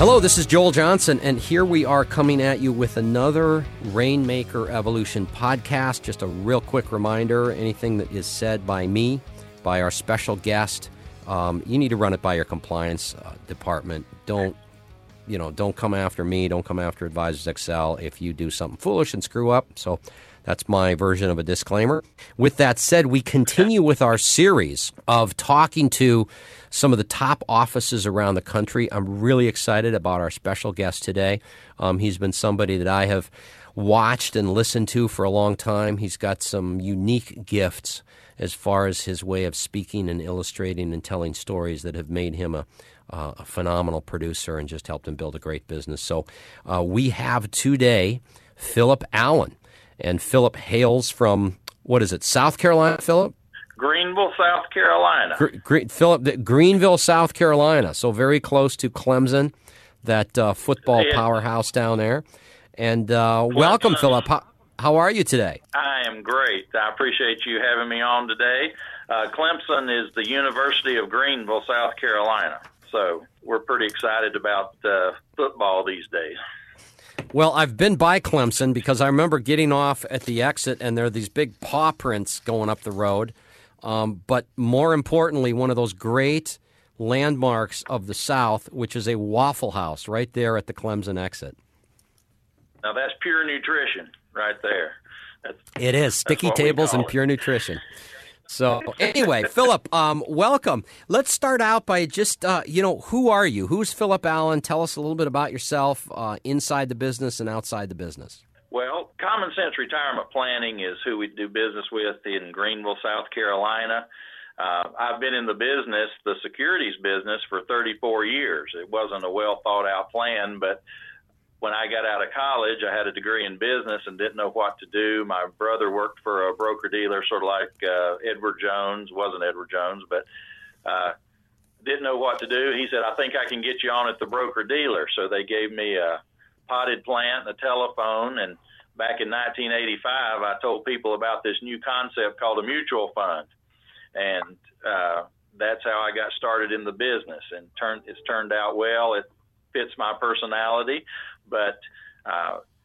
Hello, this is Joel Johnson, and here we are coming at you with another Rainmaker Evolution podcast. Just a real quick reminder, anything that is said by me, by our special guest, you need to run it by your compliance department. Don't come after me. Don't come after Advisors Excel if you do something foolish and screw up. So that's my version of a disclaimer. With that said, we continue with our series of talking to some of the top offices around the country. I'm really excited about our special guest today. He's been somebody that I have watched and listened to for a long time. He's got some unique gifts as far as his way of speaking and illustrating and telling stories that have made him a phenomenal producer and just helped him build a great business. So we have today Philip Allen. And Philip hails from, South Carolina, Philip? Greenville, South Carolina. Greenville, South Carolina. So very close to Clemson, that football powerhouse down there. And welcome, Philip. How are you today? I am great. I appreciate you having me on today. Clemson is the University of Greenville, South Carolina. So we're pretty excited about football these days. Well, I've been by Clemson because I remember getting off at the exit, and there are these big paw prints going up the road. But more importantly, one of those great landmarks of the South, which is a Waffle House right there at the Clemson exit. Now, that's pure nutrition right there. It is. Sticky tables and pure nutrition. So anyway, Philip, welcome. Let's start out by just, who are you? Who's Philip Allen? Tell us a little bit about yourself inside the business and outside the business. Well, Common Sense Retirement Planning is who we do business with in Greenville, South Carolina. I've been in the business, the securities business, for 34 years. It wasn't a well-thought-out plan, but when I got out of college, I had a degree in business and didn't know what to do. My brother worked for a broker-dealer, sort of like Edward Jones. Wasn't Edward Jones, but didn't know what to do. He said, I think I can get you on at the broker-dealer. So they gave me a potted plant and a telephone. And back in 1985, I told people about this new concept called a mutual fund. And that's how I got started in the business. And it's turned out well. It fits my personality. But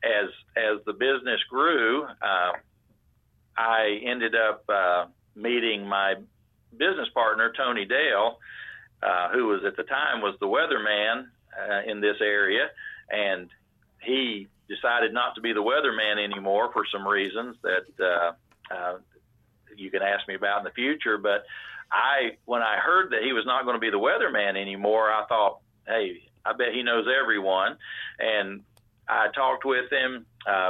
as the business grew, I ended up meeting my business partner, Tony Dale, who was at the time was the weatherman in this area. And he decided not to be the weatherman anymore for some reasons that you can ask me about in the future. But when I heard that he was not going to be the weatherman anymore, I thought, hey, I bet he knows everyone. And I talked with him.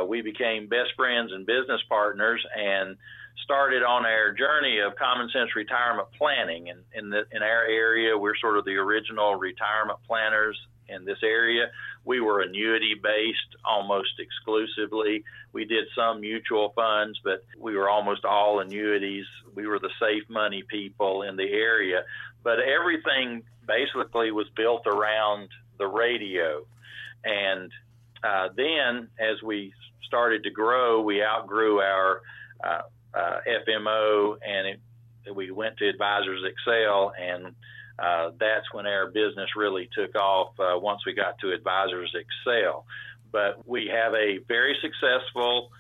We became best friends and business partners and started on our journey of Common Sense Retirement Planning. And in our area, we're sort of the original retirement planners in this area. We were annuity-based almost exclusively. We did some mutual funds, but we were almost all annuities. We were the safe money people in the area. But everything basically was built around the radio. And then as we started to grow, we outgrew our FMO, and we went to Advisors Excel, and that's when our business really took off once we got to Advisors Excel. But we have a very successful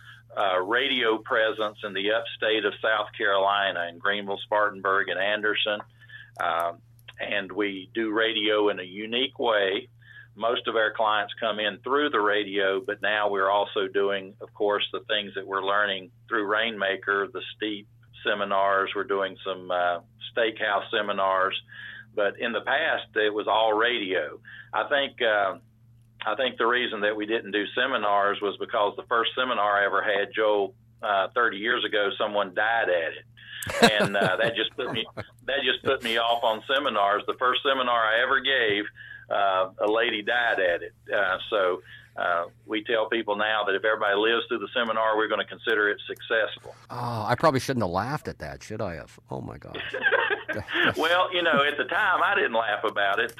radio presence in the upstate of South Carolina, in Greenville, Spartanburg, and Anderson. And we do radio in a unique way. Most of our clients come in through the radio, but now we're also doing, of course, the things that we're learning through Rainmaker, the steep seminars. We're doing some steakhouse seminars. But in the past, it was all radio. I think the reason that we didn't do seminars was because the first seminar I ever had, Joel, 30 years ago, someone died at it. And that just put me off on seminars. The first seminar I ever gave, a lady died at it. So we tell people now that if everybody lives through the seminar, we're going to consider it successful. Oh, I probably shouldn't have laughed at that, should I have? Oh, my gosh. Well, at the time, I didn't laugh about it.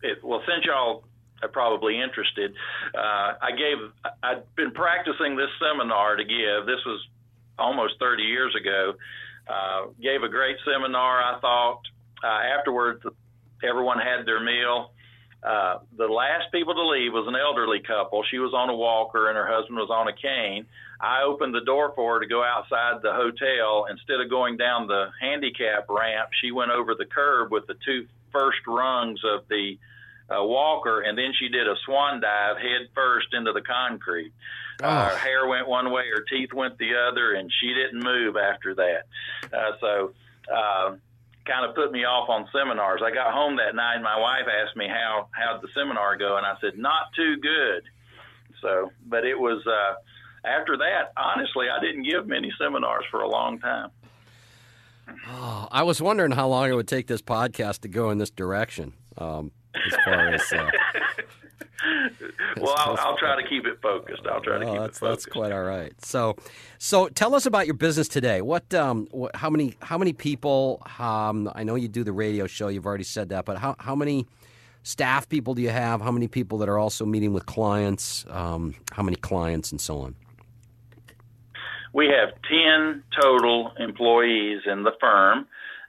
Since y'all are probably interested, I'd been practicing this seminar to give. This was almost 30 years ago, gave a great seminar, I thought. Afterwards, everyone had their meal. The last people to leave was an elderly couple. She was on a walker and her husband was on a cane. I opened the door for her to go outside the hotel. Instead of going down the handicap ramp, she went over the curb with the two first rungs of the walker, and then she did a swan dive head first into the concrete. Her hair went one way, her teeth went the other, and she didn't move after that. So kind of put me off on seminars. I got home that night, and my wife asked me, how'd the seminar go? And I said, not too good. So, but it was, after that, honestly, I didn't give many seminars for a long time. Oh, I was wondering how long it would take this podcast to go in this direction. As far as, well, I'll try to keep it focused. That's quite all right. So tell us about your business today. How many people? I know you do the radio show. You've already said that, but how many staff people do you have? How many people that are also meeting with clients? How many clients and so on? We have 10 total employees in the firm.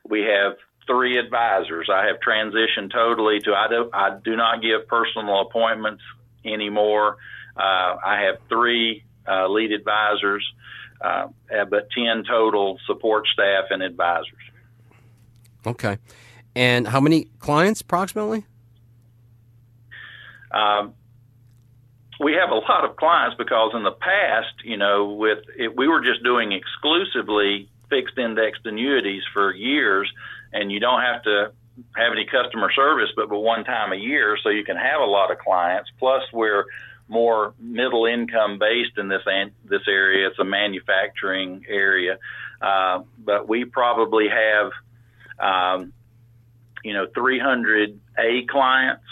We have 3 advisors. I have transitioned totally to I do not give personal appointments anymore. I have 3 lead advisors, but 10 total support staff and advisors. Okay. And how many clients approximately? We have a lot of clients because in the past, we were just doing exclusively fixed indexed annuities for years, and you don't have to have any customer service but one time a year, so you can have a lot of clients. Plus, we're more middle income based in this area. It's a manufacturing area, but we probably have 300 A clients.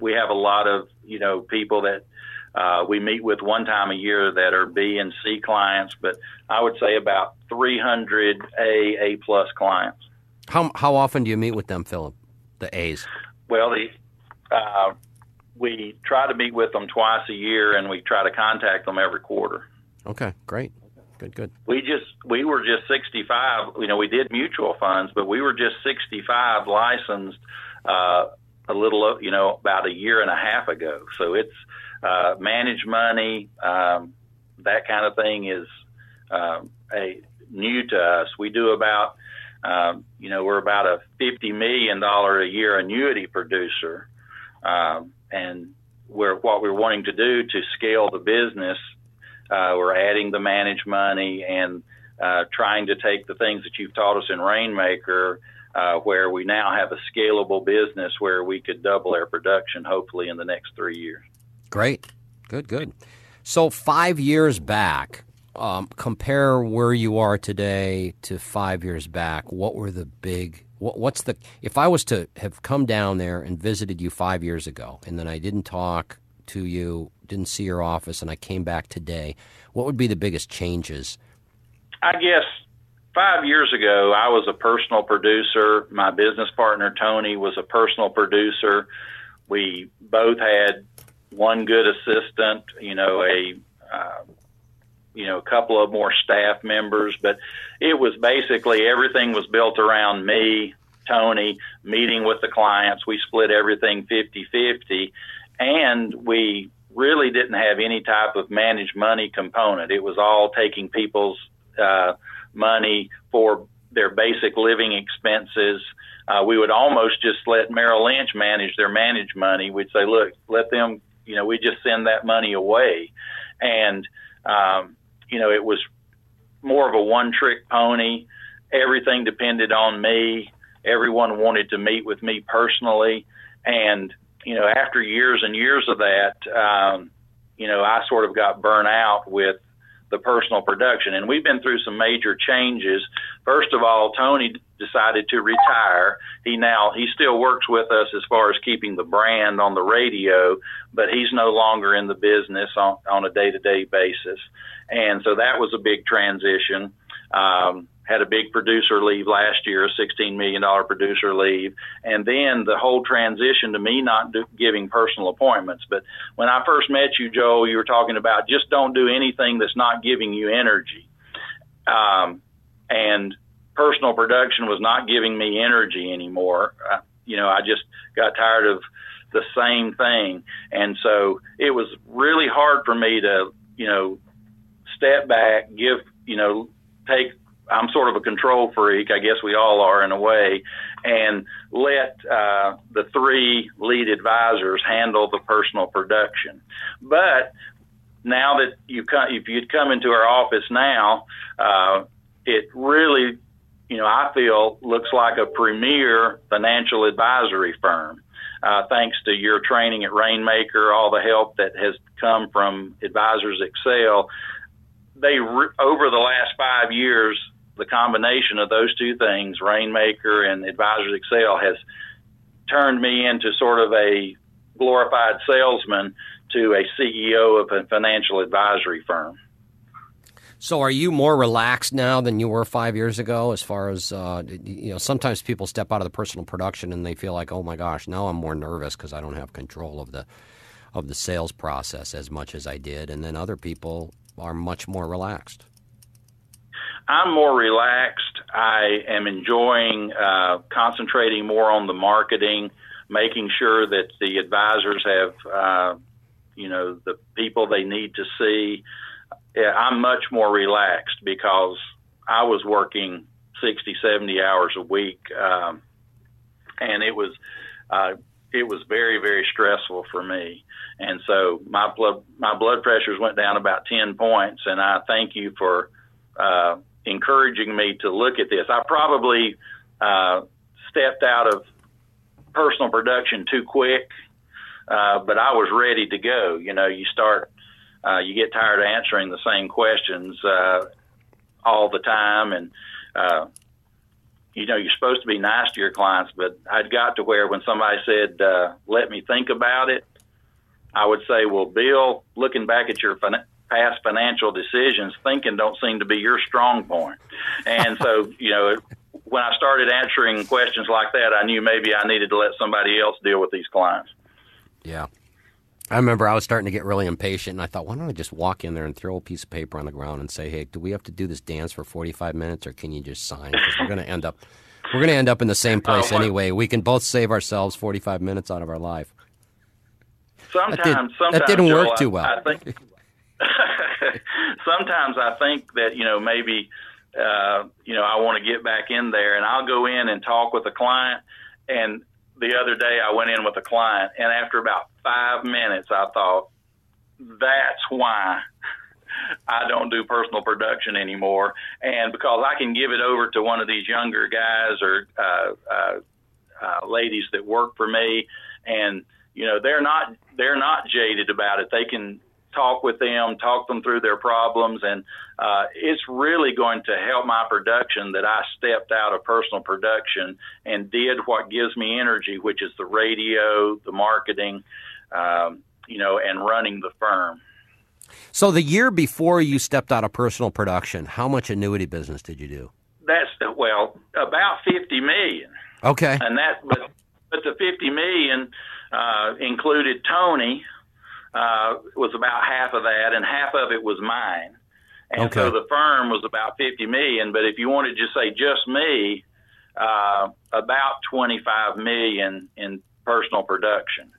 We have a lot of people that we meet with one time a year that are B and C clients, but I would say about 300 A-plus clients. How often do you meet with them, Philip, the A's? Well, we try to meet with them twice a year, and we try to contact them every quarter. Okay, great. Good. We were just 65. We did mutual funds, but we were just 65 licensed about a year and a half ago. So it's manage money, that kind of thing is new to us. We do about, we're about a $50 million a year annuity producer, and what we're wanting to do to scale the business, we're adding the manage money and trying to take the things that you've taught us in Rainmaker, where we now have a scalable business where we could double our production hopefully in the next 3 years. Great. Good. So 5 years back, compare where you are today to 5 years back. What were the big, if I was to have come down there and visited you 5 years ago, and then I didn't talk to you, didn't see your office, and I came back today, what would be the biggest changes? I guess 5 years ago, I was a personal producer. My business partner, Tony, was a personal producer. We both had one good assistant, a couple of more staff members, but it was basically everything was built around me, Tony, meeting with the clients. We split everything 50-50, and we really didn't have any type of managed money component. It was all taking people's money for their basic living expenses. We would almost just let Merrill Lynch manage their managed money. We'd say, look, let them, we just send that money away. And, it was more of a one-trick pony. Everything depended on me. Everyone wanted to meet with me personally. And, after years and years of that, I sort of got burnt out with the personal production. And we've been through some major changes. First of all, Tony decided to retire. He still works with us as far as keeping the brand on the radio, but he's no longer in the business on a day-to-day basis. And so that was a big transition. Had a big producer leave last year, a $16 million producer leave. And then the whole transition to me not giving personal appointments. But when I first met you, Joel, you were talking about just don't do anything that's not giving you energy. And personal production was not giving me energy anymore. you know, I just got tired of the same thing. And so it was really hard for me to, you know, step back, give, you know, take, I'm sort of a control freak. I guess we all are in a way, and let the three lead advisors handle the personal production. But now that you come, if you'd come into our office now, it really, you know, I feel looks like a premier financial advisory firm. Thanks to your training at Rainmaker, all the help that has come from Advisors Excel, they over the last 5 years, the combination of those two things, Rainmaker and Advisors Excel, has turned me into sort of a glorified salesman to a CEO of a financial advisory firm. So are you more relaxed now than you were 5 years ago as far as, you know, sometimes people step out of the personal production and they feel like, oh, my gosh, now I'm more nervous because I don't have control of the sales process as much as I did. And then other people are much more relaxed. I'm more relaxed. I am enjoying concentrating more on the marketing, making sure that the advisors have, you know, the people they need to see. Yeah, I'm much more relaxed because I was working 60, 70 hours a week, and it was very, very stressful for me. And so my blood pressures went down about 10 points, and I thank you for encouraging me to look at this. I probably stepped out of personal production too quick, but I was ready to go. You know, you start... you get tired of answering the same questions all the time, and you know you're supposed to be nice to your clients. But I'd got to where when somebody said, "Let me think about it," I would say, "Well, Bill, looking back at your past financial decisions, thinking don't seem to be your strong point." And so, you know, when I started answering questions like that, I knew maybe I needed to let somebody else deal with these clients. Yeah. I remember I was starting to get really impatient, and I thought, why don't I just walk in there and throw a piece of paper on the ground and say, hey, do we have to do this dance for 45 minutes, or can you just sign? Because we're going to end up in the same place anyway. We can both save ourselves 45 minutes out of our life. Sometimes that didn't work too well. Sometimes I think that, you know, maybe, you know, I want to get back in there, and I'll go in and talk with a client, and the other day I went in with a client, and after about 5 minutes, I thought, that's why I don't do personal production anymore. And because I can give it over to one of these younger guys or ladies that work for me, and you know they're not jaded about it. They can talk with them, talk them through their problems, and it's really going to help my production that I stepped out of personal production and did what gives me energy, which is the radio, the marketing, you know, and running the firm. So the year before you stepped out of personal production, how much annuity business did you do? About $50 million. Okay. And that, but the $50 million included Tony. Was about half of that, and half of it was mine. And okay. So the firm was about 50 million, but if you wanted to say just me, about 25 million in personal production.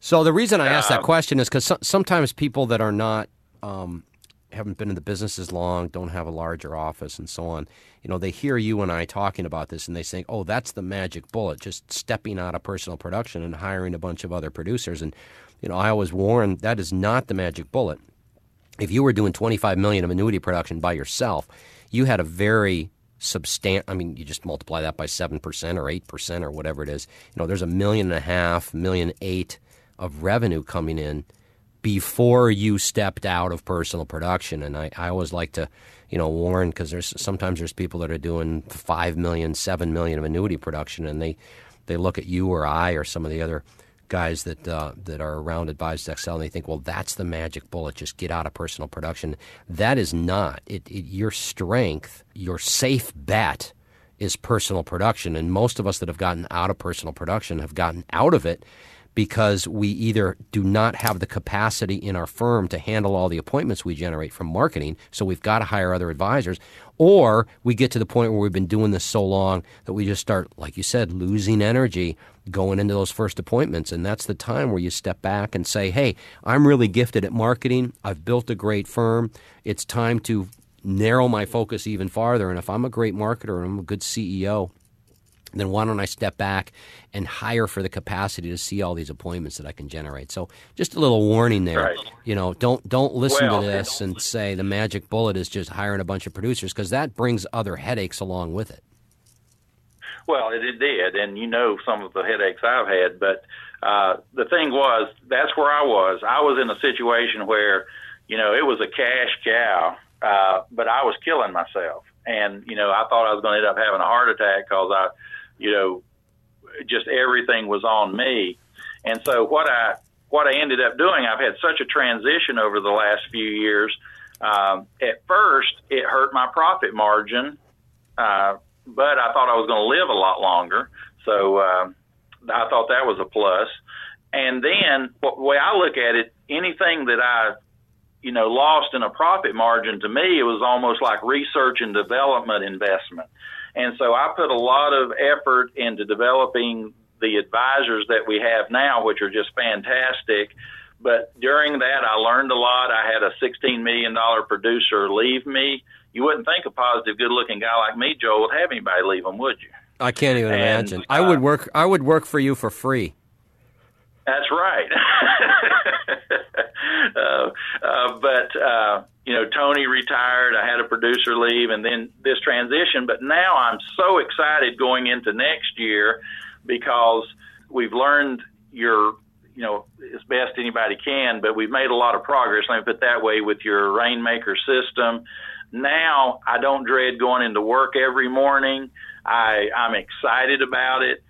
So the reason I asked that question is because sometimes people that are not, haven't been in the business as long, don't have a larger office and so on, you know, they hear you and I talking about this and they think, oh, that's the magic bullet, just stepping out of personal production and hiring a bunch of other producers. And, you know, I always warn that is not the magic bullet. If you were doing $25 million of annuity production by yourself, you had a very substantial, I mean, you just multiply that by 7% or 8% or whatever it is. You know, there's $1.5 million, $1.8 million of revenue coming in before you stepped out of personal production. And I always like to, you know, warn, because sometimes there's people that are doing $5 million, $7 million of annuity production, and they look at you or I or some of the other guys that are around Advisors Excel, and they think, well, that's the magic bullet, just get out of personal production. That is not it. Your strength, your safe bet is personal production, and most of us that have gotten out of personal production have gotten out of it because we either do not have the capacity in our firm to handle all the appointments we generate from marketing, so we've got to hire other advisors, or we get to the point where we've been doing this so long that we just start, like you said, losing energy going into those first appointments. And that's the time where you step back and say, hey, I'm really gifted at marketing. I've built a great firm. It's time to narrow my focus even farther. And if I'm a great marketer and I'm a good CEO, then why don't I step back and hire for the capacity to see all these appointments that I can generate? So just a little warning there. Right. You know, don't listen to this and say the magic bullet is just hiring a bunch of producers, because that brings other headaches along with it. Well, it did, and you know some of the headaches I've had. But the thing was, that's where I was. I was in a situation where, you know, it was a cash cow, but I was killing myself. And, you know, I thought I was going to end up having a heart attack because I, you know, just everything was on me. And so what I ended up doing, I've had such a transition over the last few years. At first, it hurt my profit margin, but I thought I was going to live a lot longer. So I thought that was a plus. And then the way I look at it, anything that I, you know, lost in a profit margin, to me, it was almost like research and development investment. And so I put a lot of effort into developing the advisors that we have now, which are just fantastic. But during that, I learned a lot. I had a $16 million producer leave me. You wouldn't think a positive, good-looking guy like me, Joel, would have anybody leave him, would you? I can't even imagine. I would work for you for free. That's right. But you know, Tony retired, I had a producer leave, and then this transition. But now I'm so excited going into next year because we've learned as best anybody can, but we've made a lot of progress, let me put it that way, with your Rainmaker system. Now I don't dread going into work every morning. I'm excited about it.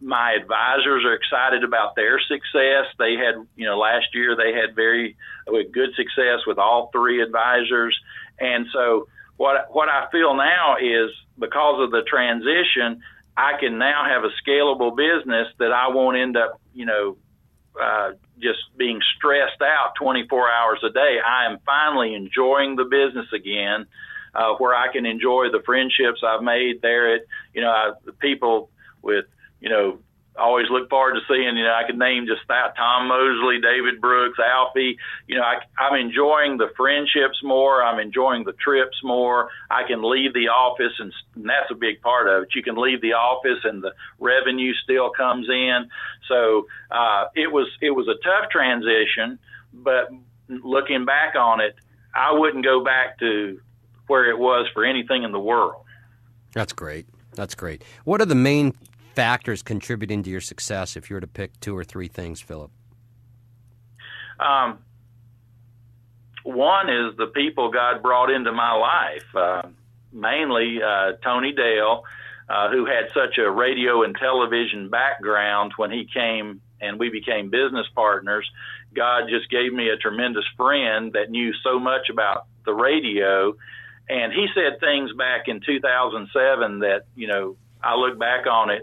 My advisors are excited about their success. They had, you know, last year they had very good success with all three advisors. And so what I feel now is because of the transition, I can now have a scalable business that I won't end up, you know, just being stressed out 24 hours a day. I am finally enjoying the business again, where I can enjoy the friendships I've made there. The people with, you know, always look forward to seeing, you know, I could name just that, Tom Mosley, David Brooks, Alfie. You know, I'm enjoying the friendships more. I'm enjoying the trips more. I can leave the office, and that's a big part of it. You can leave the office and the revenue still comes in. So it was a tough transition, but looking back on it, I wouldn't go back to where it was for anything in the world. That's great. That's great. What are the main factors contributing to your success if you were to pick two or three things, Philip? One is the people God brought into my life, mainly Tony Dale, who had such a radio and television background when he came and we became business partners. God just gave me a tremendous friend that knew so much about the radio. And he said things back in 2007 that, you know, I look back on it,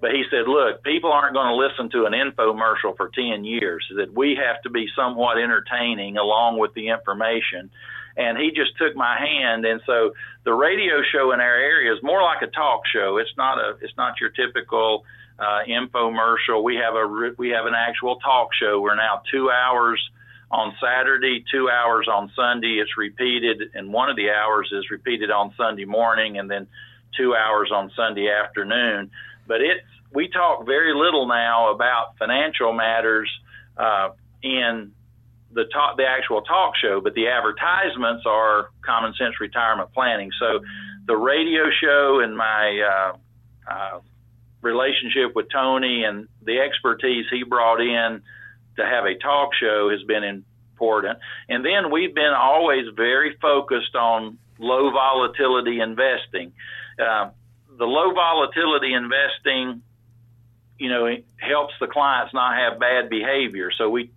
but he said, look, people aren't going to listen to an infomercial for 10 years, that we have to be somewhat entertaining along with the information. And he just took my hand. And so the radio show in our area is more like a talk show. It's not your typical infomercial. We have an actual talk show. We're now 2 hours on Saturday, 2 hours on Sunday. It's repeated, and one of the hours is repeated on Sunday morning, and then 2 hours on Sunday afternoon. But we talk very little now about financial matters in the actual talk show, but the advertisements are Common Sense Retirement Planning. So the radio show and my relationship with Tony and the expertise he brought in to have a talk show has been important. And then we've been always very focused on low volatility investing. The low volatility investing, you know, it helps the clients not have bad behavior. So we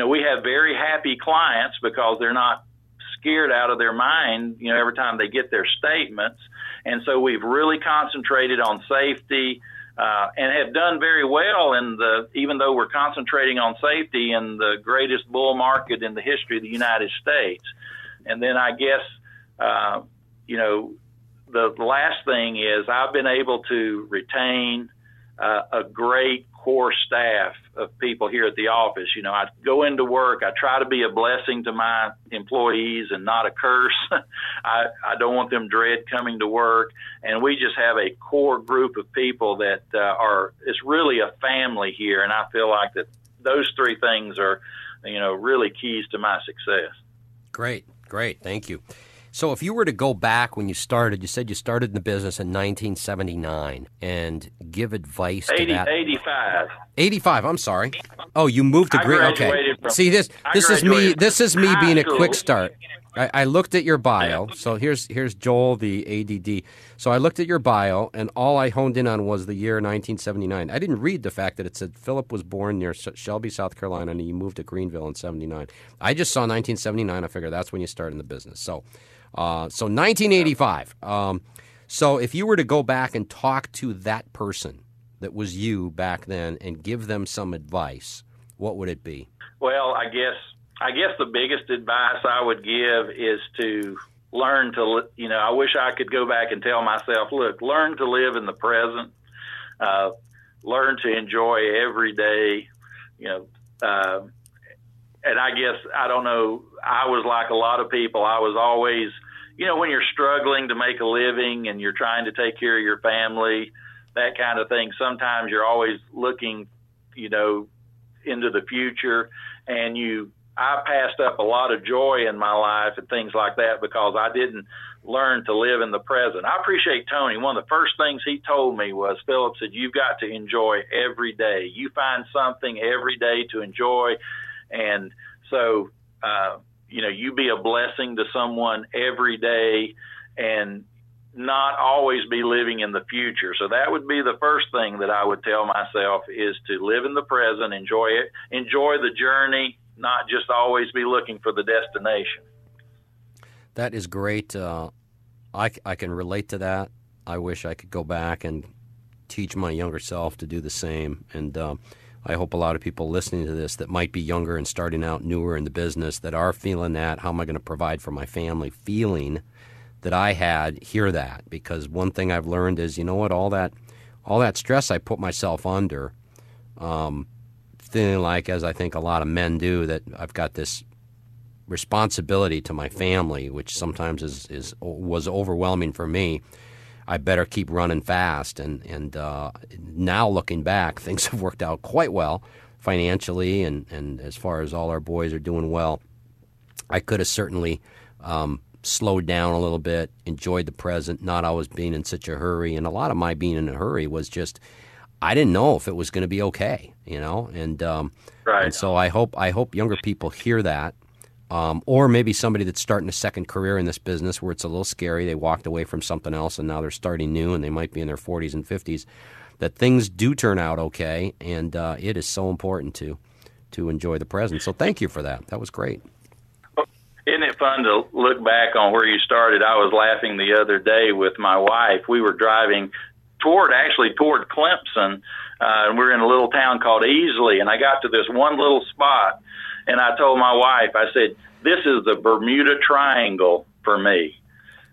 have very happy clients because they're not scared out of their mind, you know, every time they get their statements. And so we've really concentrated on safety, and have done very well in even though we're concentrating on safety in the greatest bull market in the history of the United States. And then I guess, the last thing is I've been able to retain a great core staff of people here at the office. You know, I go into work, I try to be a blessing to my employees and not a curse. I don't want them dread coming to work. And we just have a core group of people that it's really a family here. And I feel like that those three things are, really keys to my success. Great. Thank you. So if you were to go back when you started, you said you started the business in 1979, and give advice to 85. I'm sorry. Oh, you moved to Greenville. Okay. See, this is me being a quick start. I looked at your bio. So here's Joel, the ADD. So I looked at your bio, and all I honed in on was the year 1979. I didn't read the fact that it said Philip was born near Shelby, South Carolina, and he moved to Greenville in 79. I just saw 1979. I figured that's when you started in the business. So, 1985. So if you were to go back and talk to that person that was you back then and give them some advice, what would it be? Well, I guess the biggest advice I would give is to learn to, I wish I could go back and tell myself, look, learn to live in the present, learn to enjoy every day, and I guess, I don't know, I was like a lot of people. I was always, when you're struggling to make a living and you're trying to take care of your family, that kind of thing, sometimes you're always looking, into the future, and I passed up a lot of joy in my life and things like that because I didn't learn to live in the present. I appreciate Tony. One of the first things he told me was, Philip said, you've got to enjoy every day. You find something every day to enjoy. And so, you be a blessing to someone every day and not always be living in the future. So that would be the first thing that I would tell myself is to live in the present, enjoy it, enjoy the journey, not just always be looking for the destination. That is great. I can relate to that. I wish I could go back and teach my younger self to do the same. And I hope a lot of people listening to this that might be younger and starting out newer in the business that are feeling that, how am I going to provide for my family feeling that I had, hear that. Because one thing I've learned is, all that stress I put myself under, feeling like, as I think a lot of men do, that I've got this responsibility to my family, which sometimes was overwhelming for me. I better keep running fast. And now looking back, things have worked out quite well financially, and as far as all our boys are doing well. I could have certainly slowed down a little bit, enjoyed the present, not always being in such a hurry. And a lot of my being in a hurry was just, I didn't know if it was going to be okay, right. And so I hope younger people hear that, or maybe somebody that's starting a second career in this business where it's a little scary. They walked away from something else and now they're starting new, and they might be in their 40s and 50s. That things do turn out okay, and it is so important to enjoy the present. So thank you for that. That was great. Isn't it fun to look back on where you started? I was laughing the other day with my wife. We were driving toward Clemson, and we're in a little town called Easley, and I got to this one little spot, and I told my wife, I said, this is the Bermuda Triangle for me.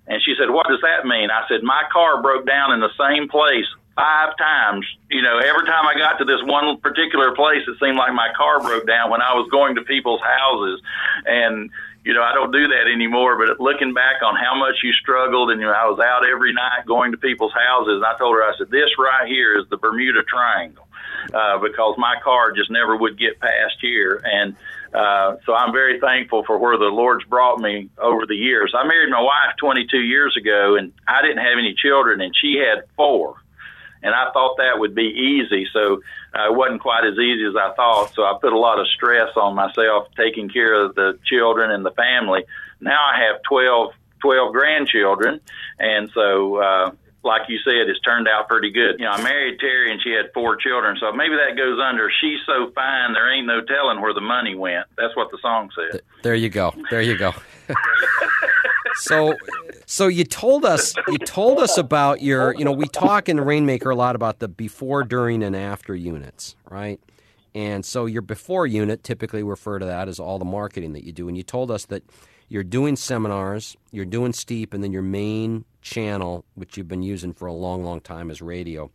And she said, what does that mean? I said, my car broke down in the same place 5 times. Every time I got to this one particular place, it seemed like my car broke down when I was going to people's houses. And I don't do that anymore, but looking back on how much you struggled, and I was out every night going to people's houses, and I told her, I said, this right here is the Bermuda Triangle, because my car just never would get past here. And so I'm very thankful for where the Lord's brought me over the years. I married my wife 22 years ago, and I didn't have any children, and she had 4. And I thought that would be easy, so it wasn't quite as easy as I thought. So I put a lot of stress on myself taking care of the children and the family. Now I have 12 grandchildren, and so like you said, it's turned out pretty good. I married Terry, and she had 4 children, so maybe that goes under "She's so fine, there ain't no telling where the money went." That's what the song said. There you go. So you told us about your, you know, we talk in Rainmaker a lot about the before, during, and after units, right? And so your before unit, typically refer to that as all the marketing that you do. And you told us that you're doing seminars, you're doing Steep, and then your main channel, which you've been using for a long, long time, is radio.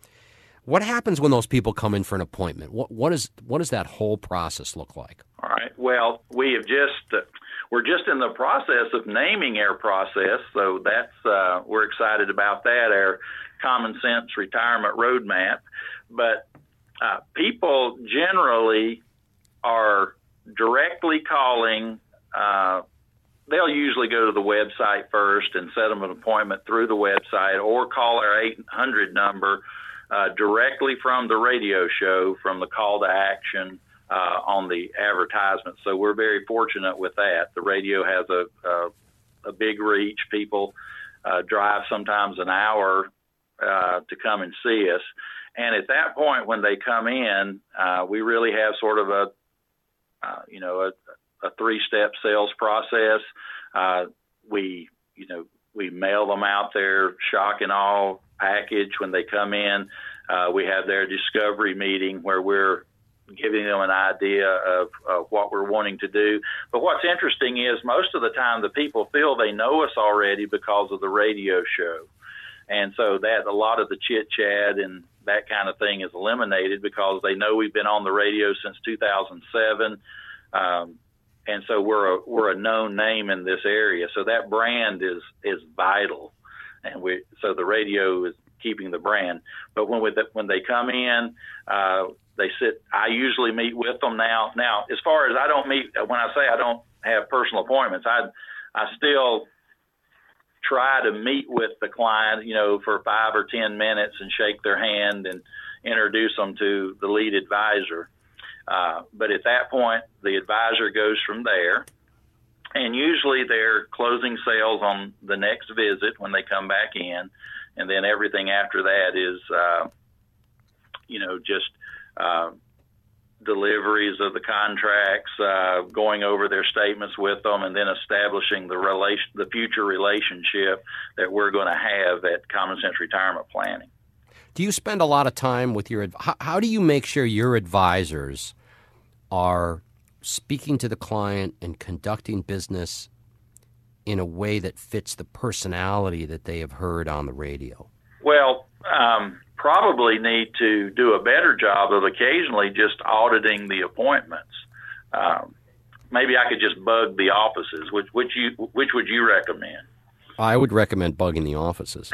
What happens when those people come in for an appointment? What does that whole process look like? All right. Well, we're just in the process of naming our process, so that's we're excited about that. Our Common Sense Retirement Roadmap, but. People generally are directly calling. They'll usually go to the website first and set them an appointment through the website, or call our 800 number directly from the radio show, from the call to action on the advertisement. So we're very fortunate with that. The radio has a big reach. People drive sometimes an hour to come and see us. And at that point, when they come in, we really have sort of a three-step sales process. We mail them out their shock and awe package when they come in. We have their discovery meeting where we're giving them an idea of what we're wanting to do. But what's interesting is most of the time the people feel they know us already because of the radio show. And so that a lot of the chit-chat and that kind of thing is eliminated because they know we've been on the radio since 2007. And so we're a known name in this area. So that brand is vital. And so the radio is keeping the brand. But when they come in, they sit, I usually meet with them now. Now, as far as I don't meet, when I say I don't have personal appointments, I still try to meet with the client, you know, for 5 or 10 minutes and shake their hand and introduce them to the lead advisor. But at that point, the advisor goes from there, and usually they're closing sales on the next visit when they come back in, and then everything after that is, deliveries of the contracts, going over their statements with them, and then establishing the future relationship that we're going to have at Common Sense Retirement Planning. Do you spend a lot of time with your how do you make sure your advisors are speaking to the client and conducting business in a way that fits the personality that they have heard on the radio? Well, probably need to do a better job of occasionally just auditing the appointments. Maybe I could just bug the offices. Which would you recommend? I would recommend bugging the offices.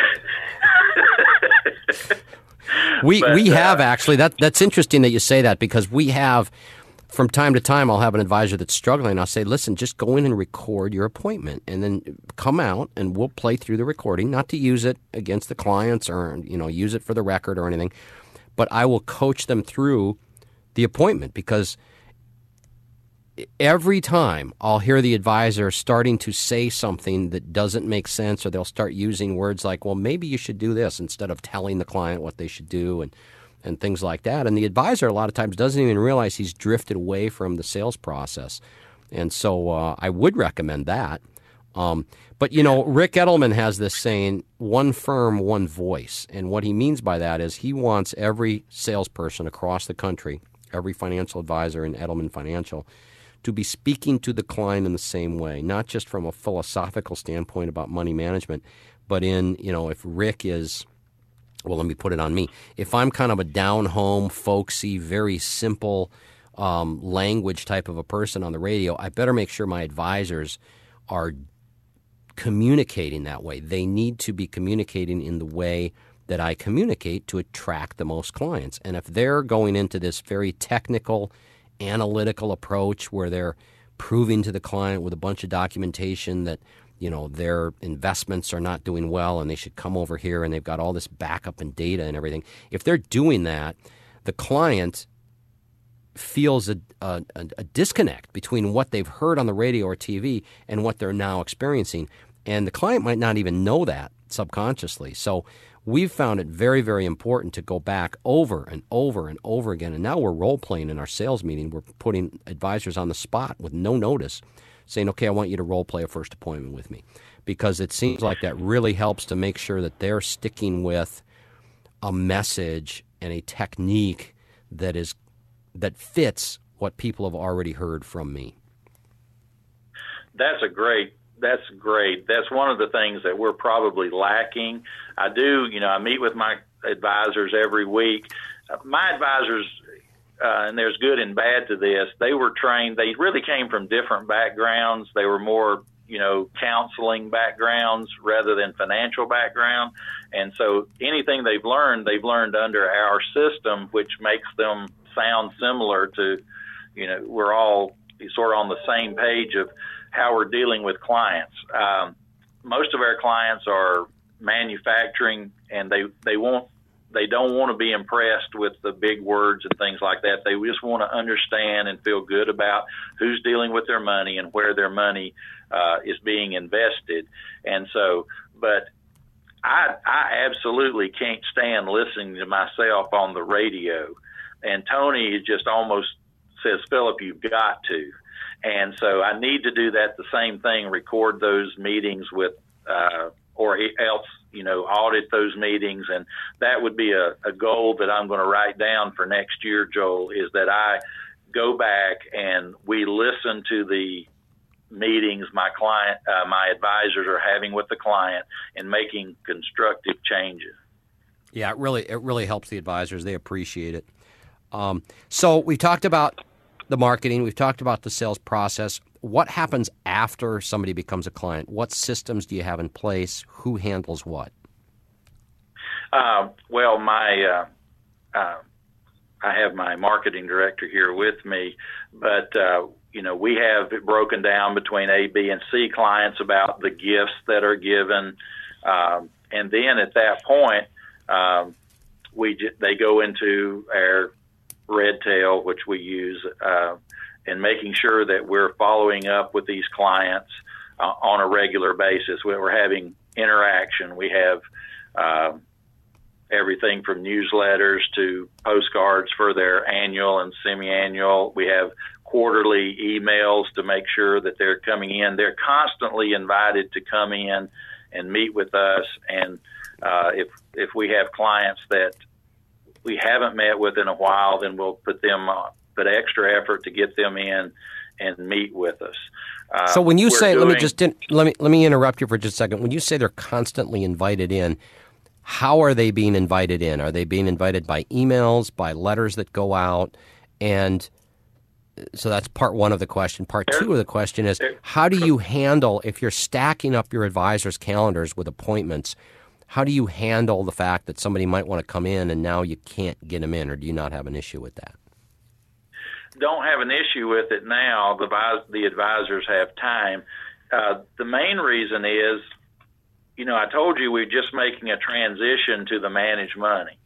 We have actually that's interesting that you say that, because we have from time to time I'll have an advisor that's struggling and I'll say, listen, just go in and record your appointment and then come out and we'll play through the recording, not to use it against the clients or, you know, use it for the record or anything, but I will coach them through the appointment, because every time I'll hear the advisor starting to say something that doesn't make sense, or they'll start using words like, well, maybe you should do this, instead of telling the client what they should do, and things like that. And the advisor a lot of times doesn't even realize he's drifted away from the sales process. And so I would recommend that. But, you know, Rick Edelman has this saying, one firm, one voice. And what he means by that is he wants every salesperson across the country, every financial advisor in Edelman Financial, to be speaking to the client in the same way, not just from a philosophical standpoint about money management, but in, you know, if Rick is... Well, let me put it on me. If I'm kind of a down-home, folksy, very simple language type of a person on the radio, I better make sure my advisors are communicating that way. They need to be communicating in the way that I communicate to attract the most clients. And if they're going into this very technical, analytical approach where they're proving to the client with a bunch of documentation that, you know, their investments are not doing well and they should come over here and they've got all this backup and data and everything. If they're doing that, the client feels a disconnect between what they've heard on the radio or TV and what they're now experiencing. And the client might not even know that subconsciously. So we've found it very, very important to go back over and over and over again. And now we're role-playing in our sales meeting. We're putting advisors on the spot with no notice, saying, okay, I want you to role play a first appointment with me, because it seems like that really helps to make sure that they're sticking with a message and a technique that is that fits what people have already heard from me. That's great. That's one of the things that we're probably lacking. I do, I meet with my advisors every week. My advisors, and there's good and bad to this, they were trained, they really came from different backgrounds. They were more, counseling backgrounds rather than financial background. And so anything they've learned under our system, which makes them sound similar to, we're all sort of on the same page of how we're dealing with clients. Most of our clients are manufacturing, and they don't want to be impressed with the big words and things like that. They just want to understand and feel good about who's dealing with their money and where their money is being invested. And so, but I absolutely can't stand listening to myself on the radio. And Tony just almost says, Philip, you've got to. And so I need to do that, the same thing, record those meetings with, or else, audit those meetings. And that would be a goal that I'm going to write down for next year, Joel, is that I go back and we listen to the meetings my advisors are having with the client and making constructive changes. Yeah, it really helps the advisors. They appreciate it. So we talked about the marketing, we've talked about the sales process. What happens after somebody becomes a client? What systems do you have in place? Who handles what? I have my marketing director here with me, but we have it broken down between A, B, and C clients about the gifts that are given, and then at that point, they go into our Redtail, which we use, and making sure that we're following up with these clients on a regular basis. We're having interaction. We have everything from newsletters to postcards for their annual and semi-annual. We have quarterly emails to make sure that they're coming in. They're constantly invited to come in and meet with us. And if we have clients that we haven't met with in a while, then we'll put extra effort to get them in and meet with us. So when you say, let me interrupt you for just a second. When you say they're constantly invited in, how are they being invited in? Are they being invited by emails, by letters that go out? And so that's part one of the question. Part two of the question is, how do you handle, if you're stacking up your advisors' calendars with appointments, how do you handle the fact that somebody might want to come in and now you can't get them in, or do you not have an issue with that? Don't have an issue with it now. The advisors have time. The main reason is, I told you we're just making a transition to the managed money.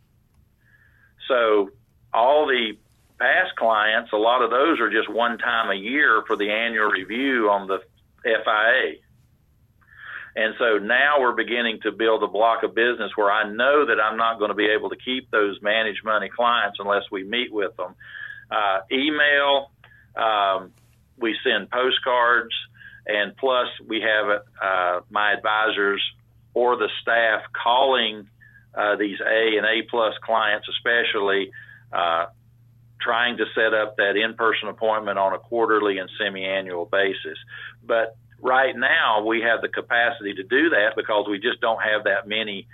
So all the past clients, a lot of those are just one time a year for the annual review on the FIA. And so now we're beginning to build a block of business where I know that I'm not going to be able to keep those managed money clients unless we meet with them. Email, we send postcards, and plus we have my advisors or the staff calling these A and A-plus clients especially, trying to set up that in-person appointment on a quarterly and semi-annual basis. But right now, we have the capacity to do that because we just don't have that many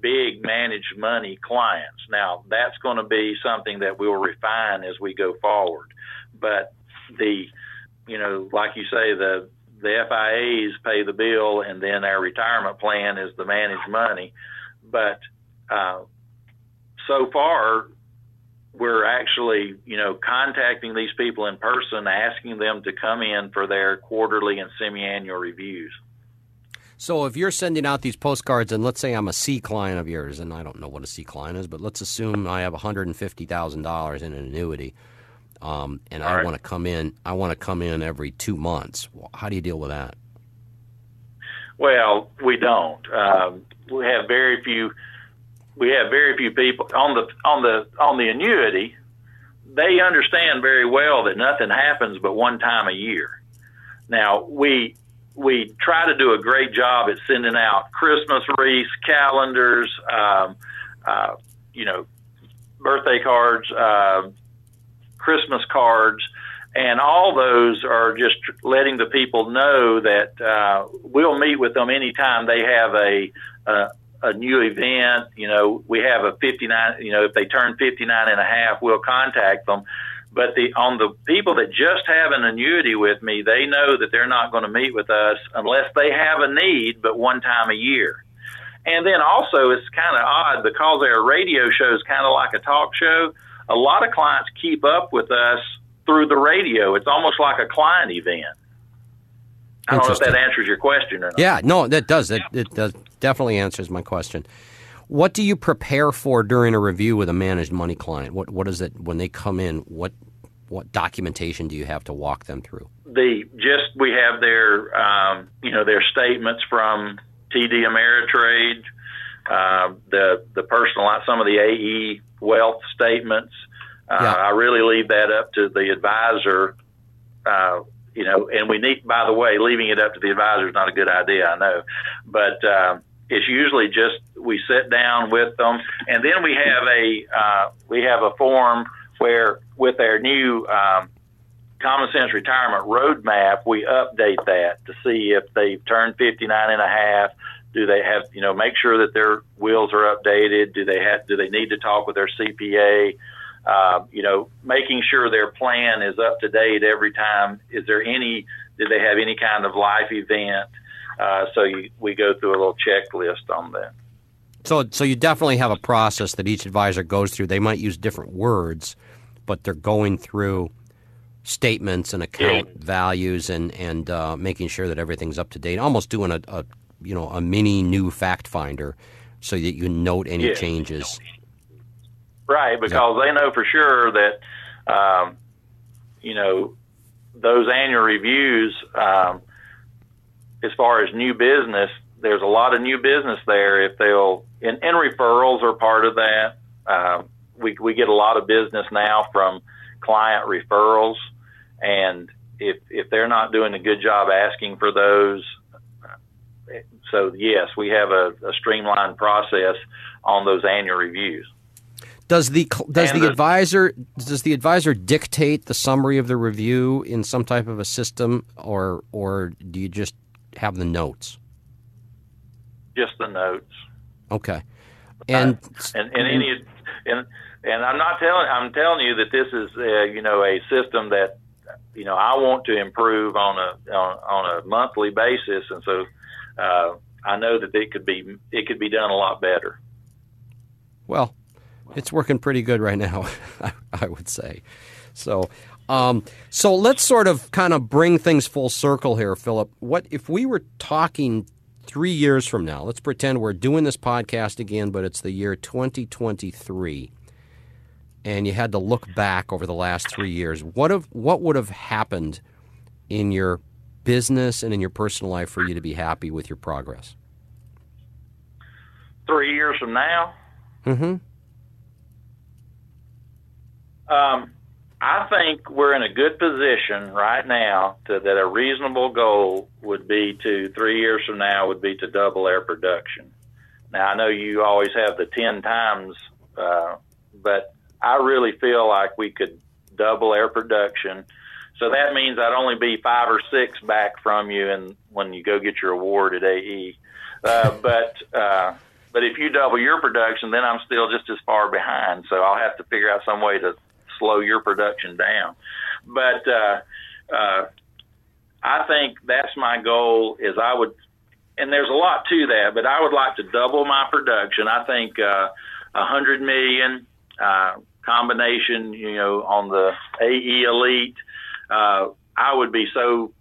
big managed money clients. Now, that's going to be something that we'll refine as we go forward. But like you say, the FIAs pay the bill, and then our retirement plan is the managed money. But so far, we're actually, contacting these people in person, asking them to come in for their quarterly and semi-annual reviews. So if you're sending out these postcards, and let's say I'm a C client of yours, and I don't know what a C client is, but let's assume I have $150,000 in an annuity, and I want to come in. I want to come in every 2 months. How do you deal with that? Well, we don't. We have very few. We have very few people on the annuity. They understand very well that nothing happens but one time a year. Now, we we try to do a great job at sending out Christmas wreaths, calendars, birthday cards, Christmas cards, and all those are just letting the people know that we'll meet with them anytime they have a new event. You know, we have a 59, you know, if they turn 59 and a half, we'll contact them. But on the people that just have an annuity with me, they know that they're not going to meet with us unless they have a need, but one time a year. And then also, it's kind of odd because our radio show is kind of like a talk show. A lot of clients keep up with us through the radio. It's almost like a client event. I don't know if that answers your question or not. Yeah, no, that does. It does definitely answers my question. What do you prepare for during a review with a managed money client? What is it when they come in? What documentation do you have to walk them through? We have their their statements from TD Ameritrade, the personal, like some of the AE wealth statements. I really leave that up to the advisor. And we need. By the way, leaving it up to the advisor is not a good idea, I know, but. It's usually just we sit down with them, and then we have a form where with our new Common Sense Retirement Roadmap, we update that to see if they've turned 59 and a half. Do they have, make sure that their wills are updated? Do they need to talk with their CPA? Making sure their plan is up to date every time. Did they have any kind of life event? So we go through a little checklist on that. So you definitely have a process that each advisor goes through. They might use different words, but they're going through statements and account values and making sure that everything's up to date. Almost doing a mini new fact finder so that you note any changes. Right, because they know for sure that those annual reviews. As far as new business, there's a lot of new business there. If they'll and referrals are part of that. We get a lot of business now from client referrals, and if they're not doing a good job asking for those, so yes, we have a streamlined process on those annual reviews. Does the advisor dictate the summary of the review in some type of a system, or do you just have the notes? Just the notes. Okay. And I'm telling you that this is a system that I want to improve on a monthly basis, and so I know that it could be done a lot better. Well, it's working pretty good right now, I would say. So let's sort of kind of bring things full circle here, Philip. What if we were talking 3 years from now? Let's pretend we're doing this podcast again, but it's the year 2023, and you had to look back over the last 3 years. What would have happened in your business and in your personal life for you to be happy with your progress? 3 years from now? Mm-hmm. I think we're in a good position right now that a reasonable goal would be 3 years from now would be to double our production. Now, I know you always have the 10 times, but I really feel like we could double our production. So that means I'd only be 5 or 6 back from you and when you go get your award at AE. But if you double your production, then I'm still just as far behind. So I'll have to figure out some way to slow your production down, but I think that's my goal. Is I would, and there's a lot to that, but I would like to double my production. I think $100 million combination, on the AE Elite. I would be so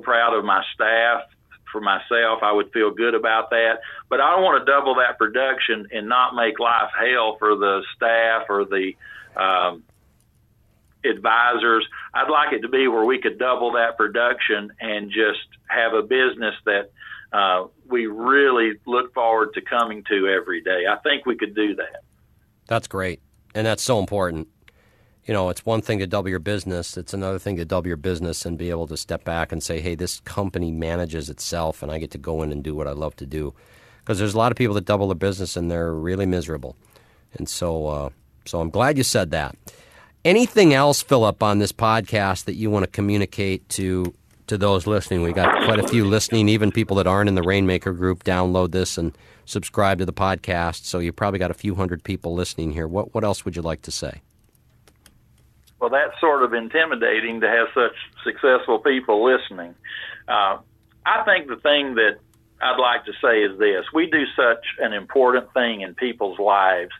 proud of my staff. For myself, I would feel good about that, but I don't want to double that production and not make life hell for the staff or the advisors. I'd like it to be where we could double that production and just have a business that we really look forward to coming to every day. I think we could do that. That's great, and that's so important. you know, it's one thing to double your business. It's another thing to double your business and be able to step back and say, hey, this company manages itself and I get to go in and do what I love to do. Because there's a lot of people that double their business and they're really miserable. And so I'm glad you said that. Anything else, Philip, on this podcast that you want to communicate to those listening? We got quite a few listening, even people that aren't in the Rainmaker group download this and subscribe to the podcast. So you probably got a few hundred people listening here. What else would you like to say? Well, that's sort of intimidating to have such successful people listening. I think the thing that I'd like to say is this. We do such an important thing in people's lives.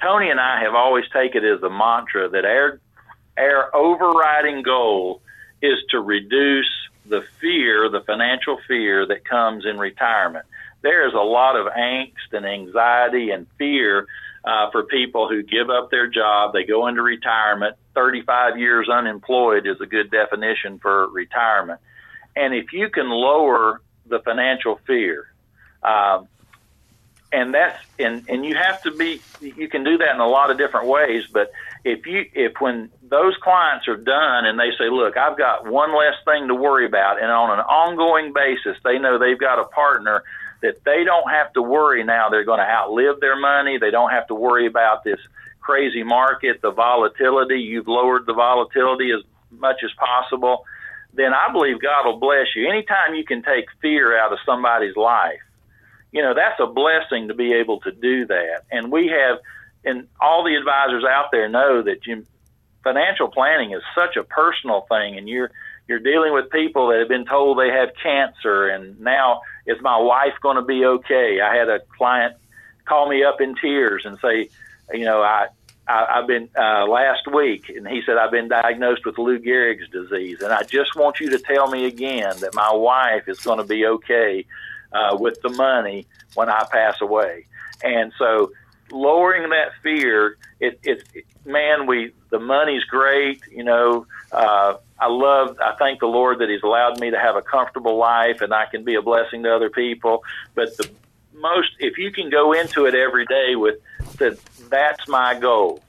Tony and I have always taken it as a mantra that our overriding goal is to reduce the fear, the financial fear that comes in retirement. There is a lot of angst and anxiety and fear for people who give up their job. They go into retirement. 35 years unemployed is a good definition for retirement. And if you can lower the financial fear, and you have to be, you can do that in a lot of different ways, but if when those clients are done and they say, look, I've got one less thing to worry about, and on an ongoing basis, they know they've got a partner that they don't have to worry now they're going to outlive their money. They don't have to worry about this crazy market, the volatility. You've lowered the volatility as much as possible. Then I believe God will bless you. Anytime you can take fear out of somebody's life, you know, that's a blessing to be able to do that. And we have, and all the advisors out there know that financial planning is such a personal thing, and you're dealing with people that have been told they have cancer, and now is my wife going to be okay? I had a client call me up in tears and say, you know, I've been last week, and he said, I've been diagnosed with Lou Gehrig's disease, and I just want you to tell me again that my wife is going to be okay with the money when I pass away. And so lowering that fear, the money's great. You know, I thank the Lord that he's allowed me to have a comfortable life and I can be a blessing to other people. But if you can go into it every day with that's my goal,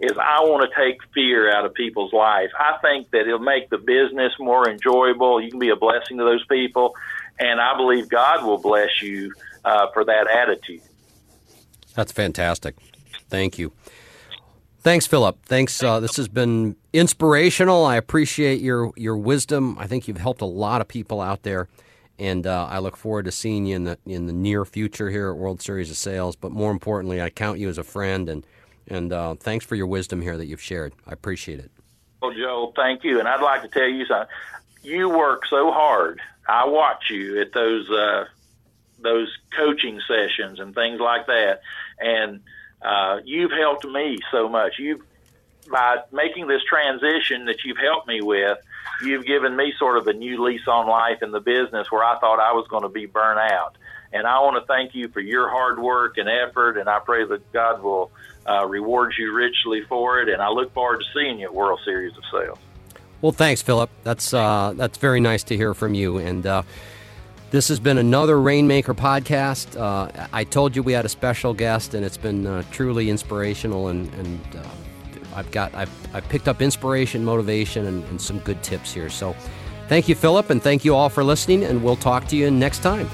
is I want to take fear out of people's lives. I think that it'll make the business more enjoyable. You can be a blessing to those people. And I believe God will bless you for that attitude. That's fantastic. Thank you. Thanks, Philip. Thanks. This has been inspirational. I appreciate your wisdom. I think you've helped a lot of people out there, and I look forward to seeing you in the near future here at World Series of Sales. But more importantly, I count you as a friend, and thanks for your wisdom here that you've shared. I appreciate it. Well, Joel, thank you. And I'd like to tell you something. You work so hard. I watch you at those coaching sessions and things like that, and you've helped me so much. By making this transition that you've helped me with, you've given me sort of a new lease on life in the business where I thought I was going to be burnt out. And I want to thank you for your hard work and effort, and I pray that God will reward you richly for it, and I look forward to seeing you at World Series of Sales. Well, thanks, Philip. That's very nice to hear from you, and this has been another Rainmaker podcast. I told you we had a special guest, and it's been truly inspirational. And I've picked up inspiration, motivation, and some good tips here. So, thank you, Philip, and thank you all for listening. And we'll talk to you next time.